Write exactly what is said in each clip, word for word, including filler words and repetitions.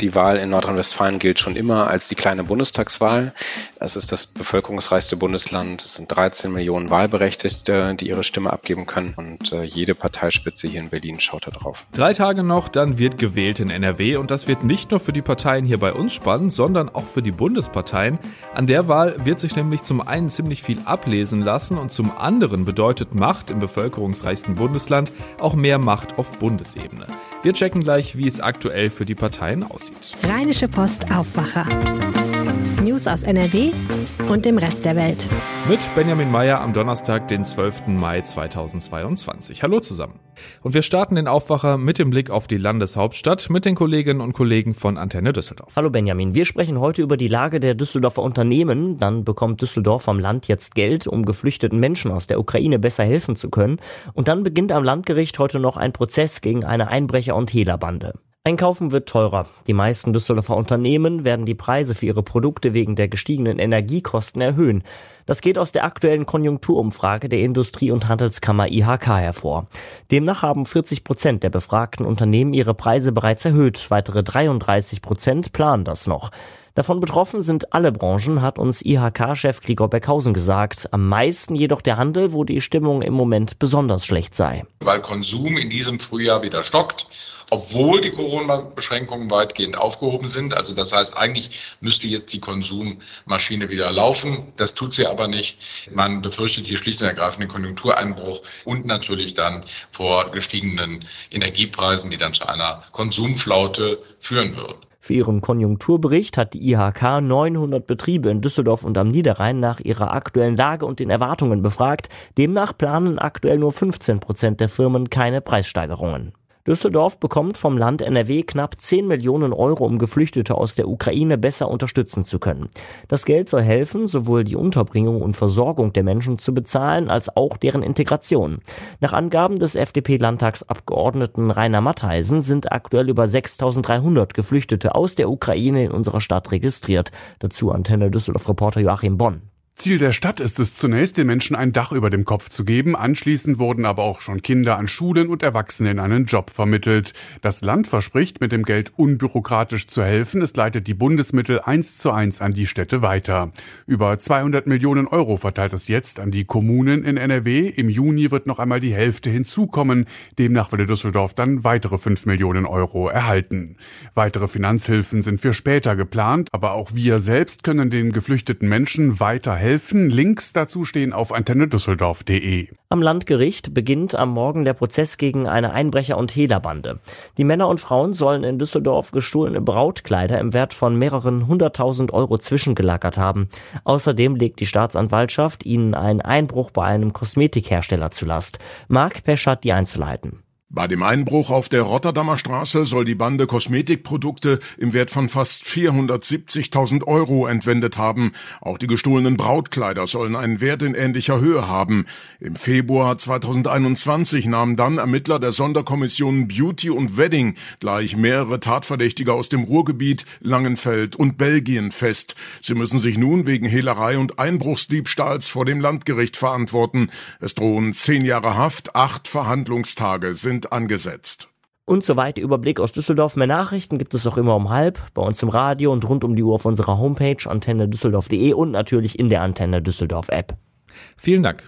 Die Wahl in Nordrhein-Westfalen gilt schon immer als die kleine Bundestagswahl. Es ist das bevölkerungsreichste Bundesland. Es sind dreizehn Millionen Wahlberechtigte, die ihre Stimme abgeben können. Und jede Parteispitze hier in Berlin schaut da drauf. Drei Tage noch, dann wird gewählt in N R W. Und das wird nicht nur für die Parteien hier bei uns spannend, sondern auch für die Bundesparteien. An der Wahl wird sich nämlich zum einen ziemlich viel ablesen lassen und zum anderen bedeutet Macht im bevölkerungsreichsten Bundesland auch mehr Macht auf Bundesebene. Wir checken gleich, wie es aktuell für die Parteien aussieht. Rheinische Post Aufwacher. News aus N R W und dem Rest der Welt. Mit Benjamin Meyer am Donnerstag, den zwölften Mai zweitausendzweiundzwanzig. Hallo zusammen. Und wir starten den Aufwacher mit dem Blick auf die Landeshauptstadt mit den Kolleginnen und Kollegen von Antenne Düsseldorf. Hallo Benjamin, wir sprechen heute über die Lage der Düsseldorfer Unternehmen. Dann bekommt Düsseldorf vom Land jetzt Geld, um geflüchteten Menschen aus der Ukraine besser helfen zu können. Und dann beginnt am Landgericht heute noch ein Prozess gegen eine Einbrecher- und Hehlerbande. Einkaufen wird teurer. Die meisten Düsseldorfer Unternehmen werden die Preise für ihre Produkte wegen der gestiegenen Energiekosten erhöhen. Das geht aus der aktuellen Konjunkturumfrage der Industrie- und Handelskammer I H K hervor. Demnach haben vierzig Prozent der befragten Unternehmen ihre Preise bereits erhöht. Weitere dreiunddreißig Prozent planen das noch. Davon betroffen sind alle Branchen, hat uns I H K-Chef Gregor Beckhausen gesagt. Am meisten jedoch der Handel, wo die Stimmung im Moment besonders schlecht sei. Weil Konsum in diesem Frühjahr wieder stockt, obwohl die Corona-Beschränkungen weitgehend aufgehoben sind. Also das heißt, eigentlich müsste jetzt die Konsummaschine wieder laufen. Das tut sie aber nicht. Man befürchtet hier schlicht und ergreifend den Konjunktureinbruch und natürlich dann vor gestiegenen Energiepreisen, die dann zu einer Konsumflaute führen würden. Für ihren Konjunkturbericht hat die I H K neunhundert Betriebe in Düsseldorf und am Niederrhein nach ihrer aktuellen Lage und den Erwartungen befragt. Demnach planen aktuell nur fünfzehn Prozent der Firmen keine Preissteigerungen. Düsseldorf bekommt vom Land N R W knapp zehn Millionen Euro, um Geflüchtete aus der Ukraine besser unterstützen zu können. Das Geld soll helfen, sowohl die Unterbringung und Versorgung der Menschen zu bezahlen, als auch deren Integration. Nach Angaben des F D P-Landtagsabgeordneten Rainer Mattheisen sind aktuell über sechstausenddreihundert Geflüchtete aus der Ukraine in unserer Stadt registriert. Dazu Antenne Düsseldorf-Reporter Joachim Bonn. Ziel der Stadt ist es zunächst, den Menschen ein Dach über dem Kopf zu geben. Anschließend wurden aber auch schon Kinder an Schulen und Erwachsene in einen Job vermittelt. Das Land verspricht, mit dem Geld unbürokratisch zu helfen. Es leitet die Bundesmittel eins zu eins an die Städte weiter. Über zweihundert Millionen Euro verteilt es jetzt an die Kommunen in N R W. Im Juni wird noch einmal die Hälfte hinzukommen. Demnach will Düsseldorf dann weitere fünf Millionen Euro erhalten. Weitere Finanzhilfen sind für später geplant. Aber auch wir selbst können den geflüchteten Menschen weiter helfen. Helfen. Links dazu stehen auf antenne Düsseldorf punkt de. Am Landgericht beginnt am Morgen der Prozess gegen eine Einbrecher- und Hehlerbande. Die Männer und Frauen sollen in Düsseldorf gestohlene Brautkleider im Wert von mehreren hunderttausend Euro zwischengelagert haben. Außerdem legt die Staatsanwaltschaft ihnen einen Einbruch bei einem Kosmetikhersteller zur Last. Marc Pesch hat die Einzelheiten. Bei dem Einbruch auf der Rotterdamer Straße soll die Bande Kosmetikprodukte im Wert von fast vierhundertsiebzigtausend Euro entwendet haben. Auch die gestohlenen Brautkleider sollen einen Wert in ähnlicher Höhe haben. Im Februar zweitausendeinundzwanzig nahmen dann Ermittler der Sonderkommission Beauty und Wedding gleich mehrere Tatverdächtige aus dem Ruhrgebiet, Langenfeld und Belgien fest. Sie müssen sich nun wegen Hehlerei und Einbruchsdiebstahls vor dem Landgericht verantworten. Es drohen zehn Jahre Haft, acht Verhandlungstage sind angesetzt. Und soweit der Überblick aus Düsseldorf. Mehr Nachrichten gibt es auch immer um halb bei uns im Radio und rund um die Uhr auf unserer Homepage antenne Düsseldorf punkt de und natürlich in der Antenne Düsseldorf App. Vielen Dank.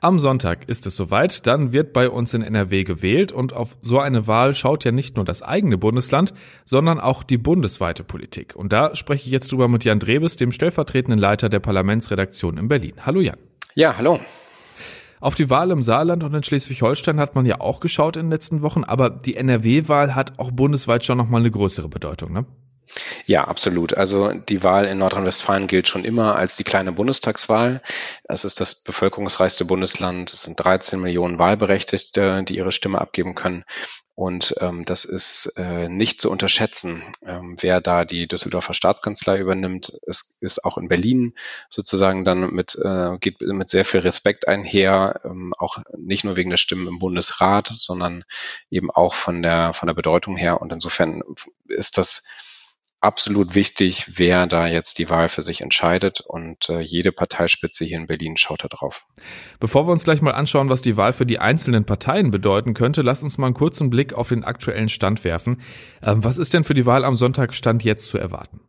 Am Sonntag ist es soweit, dann wird bei uns in N R W gewählt und auf so eine Wahl schaut ja nicht nur das eigene Bundesland, sondern auch die bundesweite Politik. Und da spreche ich jetzt drüber mit Jan Drebes, dem stellvertretenden Leiter der Parlamentsredaktion in Berlin. Hallo Jan. Ja, hallo. Auf die Wahl im Saarland und in Schleswig-Holstein hat man ja auch geschaut in den letzten Wochen, aber die N R W-Wahl hat auch bundesweit schon nochmal eine größere Bedeutung, ne? Ja, absolut. Also die Wahl in Nordrhein-Westfalen gilt schon immer als die kleine Bundestagswahl. Es ist das bevölkerungsreichste Bundesland. Es sind dreizehn Millionen Wahlberechtigte, die ihre Stimme abgeben können. Und ähm, das ist äh, nicht zu unterschätzen, ähm, wer da die Düsseldorfer Staatskanzlei übernimmt. Es ist auch in Berlin sozusagen dann mit, äh, geht mit sehr viel Respekt einher, ähm, auch nicht nur wegen der Stimmen im Bundesrat, sondern eben auch von der, von der Bedeutung her. Und insofern ist das absolut wichtig, wer da jetzt die Wahl für sich entscheidet, und äh, jede Parteispitze hier in Berlin schaut da drauf. Bevor wir uns gleich mal anschauen, was die Wahl für die einzelnen Parteien bedeuten könnte, lasst uns mal einen kurzen Blick auf den aktuellen Stand werfen. Ähm, was ist denn für die Wahl am Sonntag Stand jetzt zu erwarten?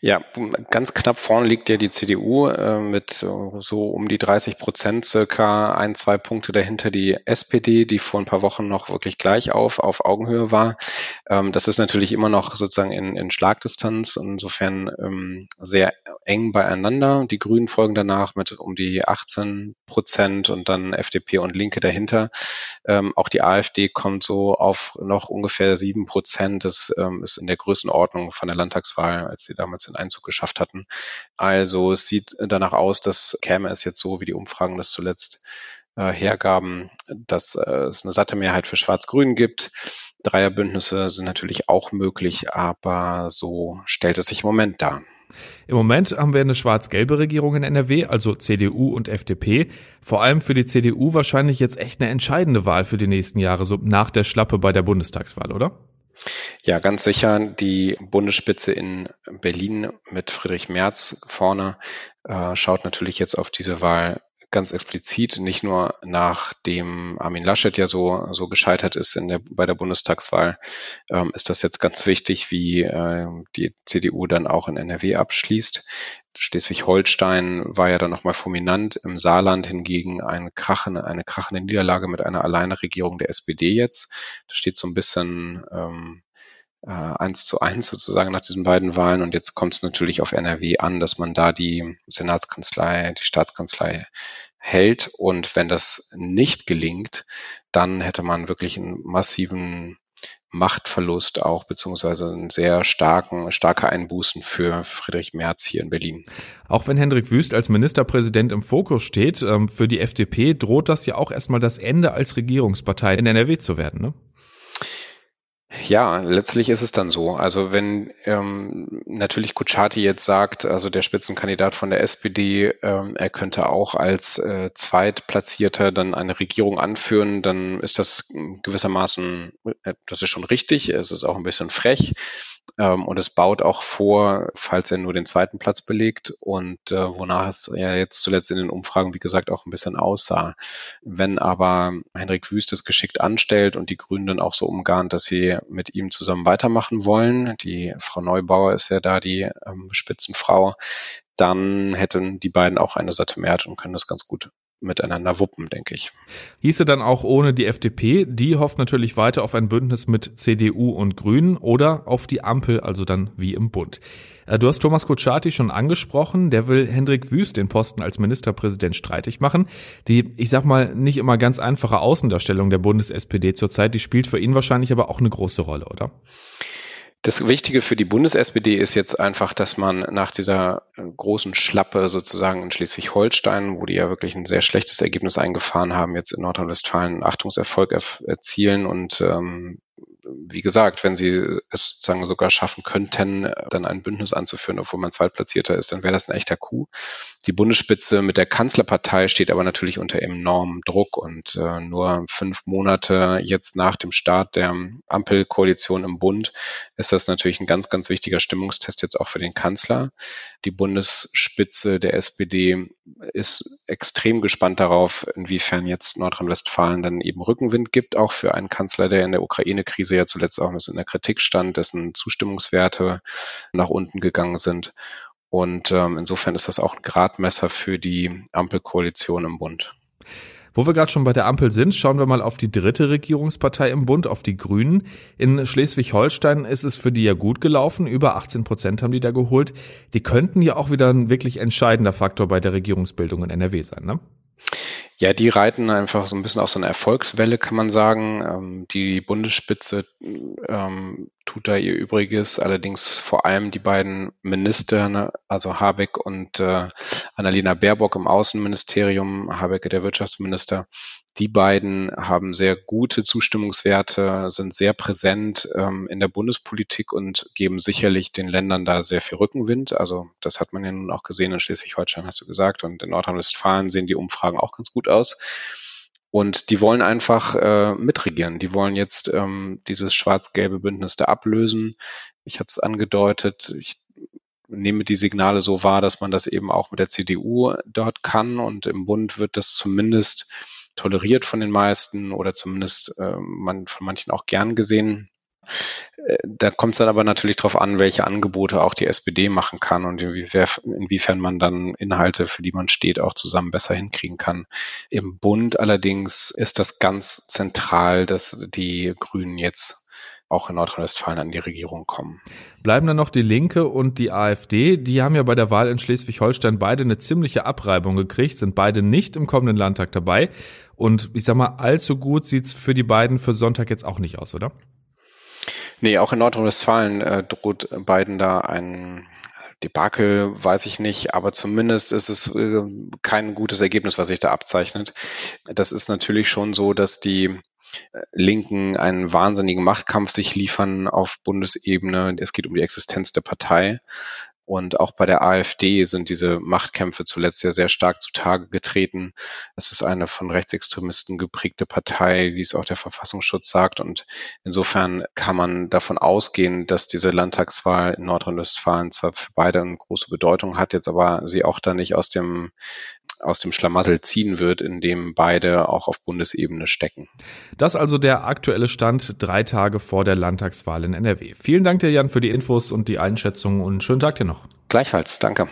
Ja, ganz knapp vorne liegt ja die C D U äh, mit so um die dreißig Prozent circa, ein, zwei Punkte dahinter die S P D, die vor ein paar Wochen noch wirklich gleich auf, auf Augenhöhe war. Ähm, das ist natürlich immer noch sozusagen in, in Schlagdistanz, insofern ähm, sehr eng beieinander. Die Grünen folgen danach mit um die achtzehn Prozent und dann F D P und Linke dahinter. Ähm, auch die AfD kommt so auf noch ungefähr sieben Prozent. Das ähm, ist in der Größenordnung von der Landtagswahl, als die damals den Einzug geschafft hatten. Also es sieht danach aus, dass käme es jetzt so, wie die Umfragen das zuletzt äh, hergaben, dass äh, es eine satte Mehrheit für Schwarz-Grün gibt. Dreierbündnisse sind natürlich auch möglich, aber so stellt es sich im Moment dar. Im Moment haben wir eine schwarz-gelbe Regierung in N R W, also C D U und F D P. Vor allem für die C D U wahrscheinlich jetzt echt eine entscheidende Wahl für die nächsten Jahre, so nach der Schlappe bei der Bundestagswahl, oder? Ja, ganz sicher. Die Bundesspitze in Berlin mit Friedrich Merz vorne äh, schaut natürlich jetzt auf diese Wahl ganz explizit, nicht nur nachdem Armin Laschet ja so so gescheitert ist in der bei der Bundestagswahl, ähm, ist das jetzt ganz wichtig, wie äh, die C D U dann auch in N R W abschließt. Schleswig-Holstein war ja dann nochmal fulminant, im Saarland hingegen eine krachende, eine krachende Niederlage mit einer Alleinregierung der S P D jetzt. Das steht so ein bisschen ähm, äh, eins zu eins sozusagen nach diesen beiden Wahlen, und jetzt kommt es natürlich auf N R W an, dass man da die Senatskanzlei, die Staatskanzlei hält, und wenn das nicht gelingt, dann hätte man wirklich einen massiven Machtverlust auch, beziehungsweise einen sehr starken, starke Einbußen für Friedrich Merz hier in Berlin. Auch wenn Hendrik Wüst als Ministerpräsident im Fokus steht, für die F D P droht das ja auch erstmal das Ende als Regierungspartei in N R W zu werden, ne? Ja, letztlich ist es dann so. Also wenn ähm, natürlich Kutschaty jetzt sagt, also der Spitzenkandidat von der S P D, ähm, er könnte auch als äh, Zweitplatzierter dann eine Regierung anführen, dann ist das gewissermaßen, äh, das ist schon richtig, es ist auch ein bisschen frech, ähm, und es baut auch vor, falls er nur den zweiten Platz belegt, und äh, wonach es ja jetzt zuletzt in den Umfragen, wie gesagt, auch ein bisschen aussah. Wenn aber Hendrik Wüst es geschickt anstellt und die Grünen dann auch so umgarnt, dass sie mit ihm zusammen weitermachen wollen, die Frau Neubauer ist ja da die ähm, Spitzenfrau, dann hätten die beiden auch eine satte Mehrheit und können das ganz gut miteinander wuppen, denke ich. Hieße dann auch ohne die F D P, die hofft natürlich weiter auf ein Bündnis mit C D U und Grünen oder auf die Ampel, also dann wie im Bund. Du hast Thomas Kutschaty schon angesprochen, der will Hendrik Wüst den Posten als Ministerpräsident streitig machen. Die, ich sag mal, nicht immer ganz einfache Außendarstellung der Bundes-S P D zurzeit, die spielt für ihn wahrscheinlich aber auch eine große Rolle, oder? Das Wichtige für die Bundes-S P D ist jetzt einfach, dass man nach dieser großen Schlappe sozusagen in Schleswig-Holstein, wo die ja wirklich ein sehr schlechtes Ergebnis eingefahren haben, jetzt in Nordrhein-Westfalen einen Achtungserfolg erzielen, und ähm, wie gesagt, wenn sie es sozusagen sogar schaffen könnten, dann ein Bündnis anzuführen, obwohl man Zweitplatzierter ist, dann wäre das ein echter Coup. Die Bundesspitze mit der Kanzlerpartei steht aber natürlich unter enormem Druck, und äh, nur fünf Monate jetzt nach dem Start der Ampelkoalition im Bund ist das natürlich ein ganz, ganz wichtiger Stimmungstest jetzt auch für den Kanzler. Die Bundesspitze der S P D ist extrem gespannt darauf, inwiefern jetzt Nordrhein-Westfalen dann eben Rückenwind gibt, auch für einen Kanzler, der in der Ukraine-Krise ja zuletzt auch in der Kritik stand, dessen Zustimmungswerte nach unten gegangen sind. Und ähm, insofern ist das auch ein Gradmesser für die Ampelkoalition im Bund. Wo wir gerade schon bei der Ampel sind, schauen wir mal auf die dritte Regierungspartei im Bund, auf die Grünen. In Schleswig-Holstein ist es für die ja gut gelaufen, über achtzehn Prozent haben die da geholt. Die könnten ja auch wieder ein wirklich entscheidender Faktor bei der Regierungsbildung in N R W sein, ne? Ja, die reiten einfach so ein bisschen auf so eine Erfolgswelle, kann man sagen. Die Bundesspitze ähm, tut da ihr Übriges, allerdings vor allem die beiden Minister, also Habeck und äh, Annalena Baerbock im Außenministerium, Habeck der Wirtschaftsminister. Die beiden haben sehr gute Zustimmungswerte, sind sehr präsent ähm, in der Bundespolitik und geben sicherlich den Ländern da sehr viel Rückenwind. Also das hat man ja nun auch gesehen in Schleswig-Holstein, hast du gesagt. Und in Nordrhein-Westfalen sehen die Umfragen auch ganz gut aus. Und die wollen einfach äh, mitregieren. Die wollen jetzt ähm, dieses schwarz-gelbe Bündnis da ablösen. Ich hatte es angedeutet, ich nehme die Signale so wahr, dass man das eben auch mit der C D U dort kann. Und im Bund wird das zumindest toleriert von den meisten oder zumindest äh, man, von manchen auch gern gesehen. Da kommt es dann aber natürlich darauf an, welche Angebote auch die S P D machen kann und inwiefern man dann Inhalte, für die man steht, auch zusammen besser hinkriegen kann. Im Bund allerdings ist das ganz zentral, dass die Grünen jetzt auch in Nordrhein-Westfalen an die Regierung kommen. Bleiben dann noch die Linke und die AfD. Die haben ja bei der Wahl in Schleswig-Holstein beide eine ziemliche Abreibung gekriegt, sind beide nicht im kommenden Landtag dabei. Und ich sag mal, allzu gut sieht es für die beiden für Sonntag jetzt auch nicht aus, oder? Nee, auch in Nordrhein-Westfalen äh, droht Biden da ein Debakel, weiß ich nicht, aber zumindest ist es äh, kein gutes Ergebnis, was sich da abzeichnet. Das ist natürlich schon so, dass die Linken einen wahnsinnigen Machtkampf sich liefern auf Bundesebene. Es geht um die Existenz der Partei. Und auch bei der AfD sind diese Machtkämpfe zuletzt ja sehr stark zutage getreten. Es ist eine von Rechtsextremisten geprägte Partei, wie es auch der Verfassungsschutz sagt. Und insofern kann man davon ausgehen, dass diese Landtagswahl in Nordrhein-Westfalen zwar für beide eine große Bedeutung hat, jetzt aber sie auch da nicht aus dem, aus dem Schlamassel ziehen wird, in dem beide auch auf Bundesebene stecken. Das also der aktuelle Stand drei Tage vor der Landtagswahl in N R W. Vielen Dank dir, Jan, für die Infos und die Einschätzungen und schönen Tag dir noch. Gleichfalls, danke.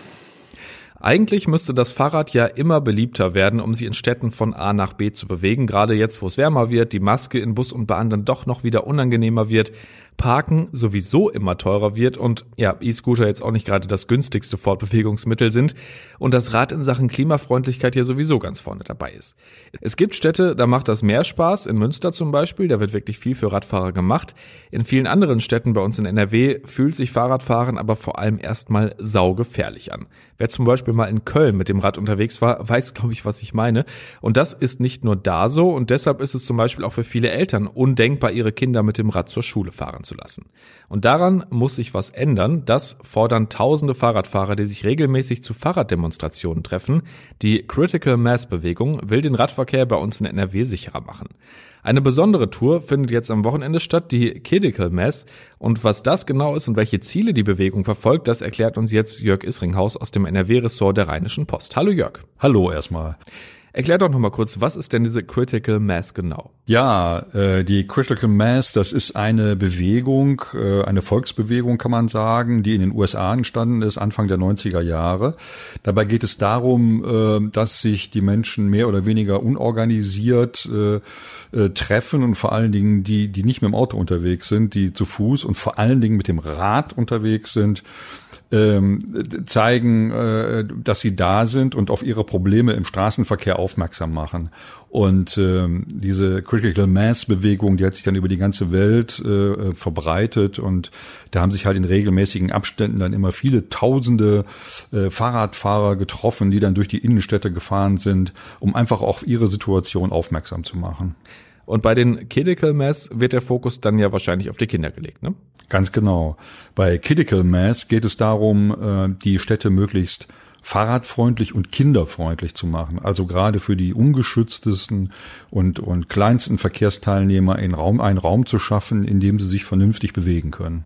Eigentlich müsste das Fahrrad ja immer beliebter werden, um sich in Städten von A nach B zu bewegen. Gerade jetzt, wo es wärmer wird, die Maske in Bus und Bahn dann doch noch wieder unangenehmer wird, Parken sowieso immer teurer wird und ja, E-Scooter jetzt auch nicht gerade das günstigste Fortbewegungsmittel sind und das Rad in Sachen Klimafreundlichkeit hier sowieso ganz vorne dabei ist. Es gibt Städte, da macht das mehr Spaß, in Münster zum Beispiel, da wird wirklich viel für Radfahrer gemacht. In vielen anderen Städten bei uns in N R W fühlt sich Fahrradfahren aber vor allem erstmal saugefährlich an. Wer zum Beispiel mal in Köln mit dem Rad unterwegs war, weiß, glaube ich, was ich meine. Und das ist nicht nur da so und deshalb ist es zum Beispiel auch für viele Eltern undenkbar, ihre Kinder mit dem Rad zur Schule fahren zu lassen. Und daran muss sich was ändern. Das fordern tausende Fahrradfahrer, die sich regelmäßig zu Fahrraddemonstrationen treffen. Die Critical Mass Bewegung will den Radverkehr bei uns in N R W sicherer machen. Eine besondere Tour findet jetzt am Wochenende statt, die Kidical Mass. Und was das genau ist und welche Ziele die Bewegung verfolgt, das erklärt uns jetzt Jörg Isringhaus aus dem N R W-Ressort der Rheinischen Post. Hallo Jörg. Hallo erstmal. Erklär doch nochmal kurz, was ist denn diese Critical Mass genau? Ja, äh, die Critical Mass, das ist eine Bewegung, äh, eine Volksbewegung kann man sagen, die in den U S A entstanden ist, Anfang der neunziger Jahre. Dabei geht es darum, äh, dass sich die Menschen mehr oder weniger unorganisiert äh, äh, treffen und vor allen Dingen die, die nicht mit dem Auto unterwegs sind, die zu Fuß und vor allen Dingen mit dem Rad unterwegs sind, zeigen, dass sie da sind und auf ihre Probleme im Straßenverkehr aufmerksam machen. Und diese Critical Mass Bewegung, die hat sich dann über die ganze Welt verbreitet und da haben sich halt in regelmäßigen Abständen dann immer viele tausende Fahrradfahrer getroffen, die dann durch die Innenstädte gefahren sind, um einfach auf ihre Situation aufmerksam zu machen. Und bei den Kidical Mass wird der Fokus dann ja wahrscheinlich auf die Kinder gelegt, ne? Ganz genau. Bei Kidical Mass geht es darum, die Städte möglichst fahrradfreundlich und kinderfreundlich zu machen. Also gerade für die ungeschütztesten und, und kleinsten Verkehrsteilnehmer in Raum, einen Raum zu schaffen, in dem sie sich vernünftig bewegen können.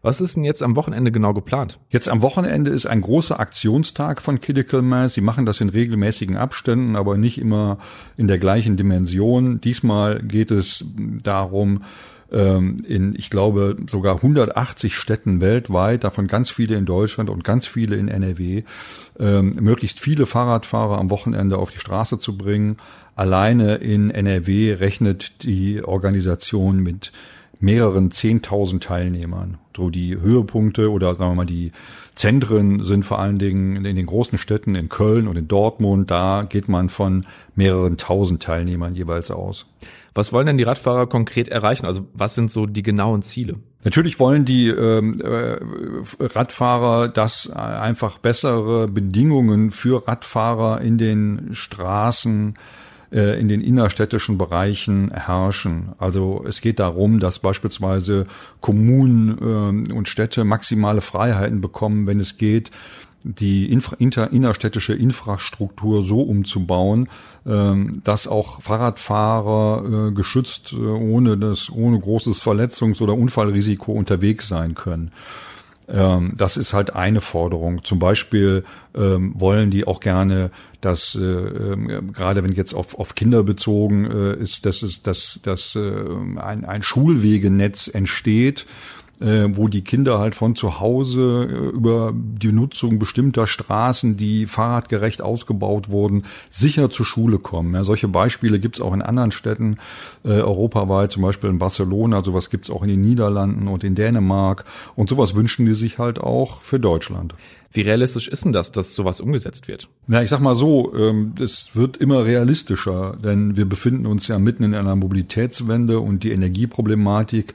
Was ist denn jetzt am Wochenende genau geplant? Jetzt am Wochenende ist ein großer Aktionstag von Kidical Mass. Sie machen das in regelmäßigen Abständen, aber nicht immer in der gleichen Dimension. Diesmal geht es darum, in, ich glaube, sogar hundertachtzig Städten weltweit, davon ganz viele in Deutschland und ganz viele in N R W, ähm, möglichst viele Fahrradfahrer am Wochenende auf die Straße zu bringen. Alleine in N R W rechnet die Organisation mit mehreren zehntausend Teilnehmern. So die Höhepunkte oder sagen wir mal die Zentren sind vor allen Dingen in den großen Städten, in Köln und in Dortmund. Da geht man von mehreren tausend Teilnehmern jeweils aus. Was wollen denn die Radfahrer konkret erreichen? Also was sind so die genauen Ziele? Natürlich wollen die äh, Radfahrer, dass einfach bessere Bedingungen für Radfahrer in den Straßen, in den innerstädtischen Bereichen herrschen. Also es geht darum, dass beispielsweise Kommunen und Städte maximale Freiheiten bekommen, wenn es geht, die infra- inter- innerstädtische Infrastruktur so umzubauen, ähm, dass auch Fahrradfahrer äh, geschützt äh, ohne das ohne großes Verletzungs- oder Unfallrisiko unterwegs sein können. Ähm, das ist halt eine Forderung. Zum Beispiel ähm, wollen die auch gerne, dass äh, äh, gerade wenn jetzt auf, auf Kinder bezogen äh, ist, dass es dass dass äh, ein ein Schulwegenetz entsteht, wo die Kinder halt von zu Hause über die Nutzung bestimmter Straßen, die fahrradgerecht ausgebaut wurden, sicher zur Schule kommen. Ja, solche Beispiele gibt's auch in anderen Städten äh, europaweit, zum Beispiel in Barcelona, sowas gibt's auch in den Niederlanden und in Dänemark. Und sowas wünschen die sich halt auch für Deutschland. Wie realistisch ist denn das, dass sowas umgesetzt wird? Na, ich sag mal so, es wird immer realistischer, denn wir befinden uns ja mitten in einer Mobilitätswende und die Energieproblematik,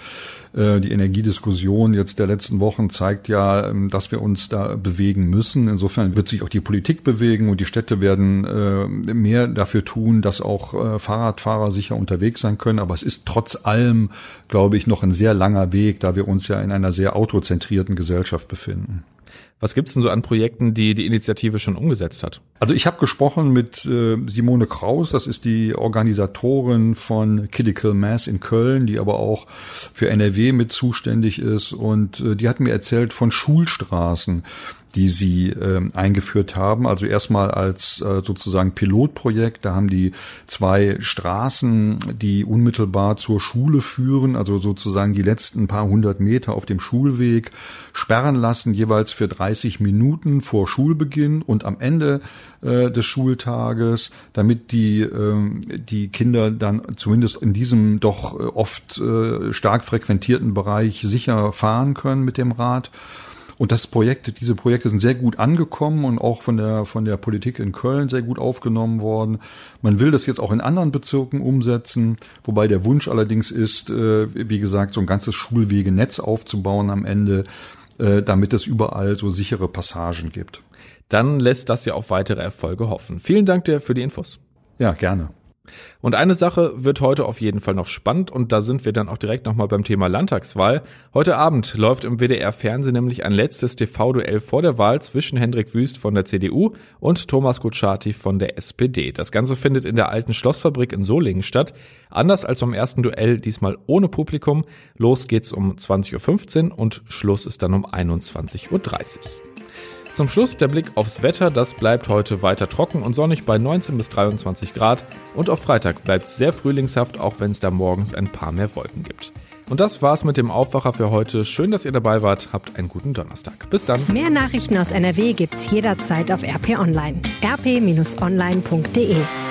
die Energiediskussion jetzt der letzten Wochen zeigt ja, dass wir uns da bewegen müssen. Insofern wird sich auch die Politik bewegen und die Städte werden mehr dafür tun, dass auch Fahrradfahrer sicher unterwegs sein können. Aber es ist trotz allem, glaube ich, noch ein sehr langer Weg, da wir uns ja in einer sehr autozentrierten Gesellschaft befinden. Was gibt's denn so an Projekten, die die Initiative schon umgesetzt hat? Also ich habe gesprochen mit äh, Simone Kraus, das ist die Organisatorin von Kidical Mass in Köln, die aber auch für N R W mit zuständig ist. Und äh, die hat mir erzählt von Schulstraßen, die sie äh, eingeführt haben. Also erstmal als äh, sozusagen Pilotprojekt. Da haben die zwei Straßen, die unmittelbar zur Schule führen, also sozusagen die letzten paar hundert Meter auf dem Schulweg, sperren lassen, jeweils für dreißig Minuten vor Schulbeginn und am Ende äh, des Schultages, damit die, äh, die Kinder dann zumindest in diesem doch oft äh, stark frequentierten Bereich sicher fahren können mit dem Rad. Und das Projekt, diese Projekte sind sehr gut angekommen und auch von der, von der Politik in Köln sehr gut aufgenommen worden. Man will das jetzt auch in anderen Bezirken umsetzen, wobei der Wunsch allerdings ist, wie gesagt, so ein ganzes Schulwegenetz aufzubauen am Ende, damit es überall so sichere Passagen gibt. Dann lässt das ja auf weitere Erfolge hoffen. Vielen Dank dir für die Infos. Ja, gerne. Und eine Sache wird heute auf jeden Fall noch spannend und da sind wir dann auch direkt nochmal beim Thema Landtagswahl. Heute Abend läuft im W D R-Fernsehen nämlich ein letztes T V-Duell vor der Wahl zwischen Hendrik Wüst von der C D U und Thomas Kutschaty von der S P D. Das Ganze findet in der alten Schlossfabrik in Solingen statt. Anders als beim ersten Duell, diesmal ohne Publikum. Los geht's um zwanzig Uhr fünfzehn und Schluss ist dann um einundzwanzig Uhr dreißig. Zum Schluss der Blick aufs Wetter, das bleibt heute weiter trocken und sonnig bei neunzehn bis dreiundzwanzig Grad und auf Freitag bleibt es sehr frühlingshaft, auch wenn es da morgens ein paar mehr Wolken gibt. Und das war's mit dem Aufwacher für heute. Schön, dass ihr dabei wart. Habt einen guten Donnerstag. Bis dann. Mehr Nachrichten aus N R W gibt's jederzeit auf R P Online. r p dash online punkt d e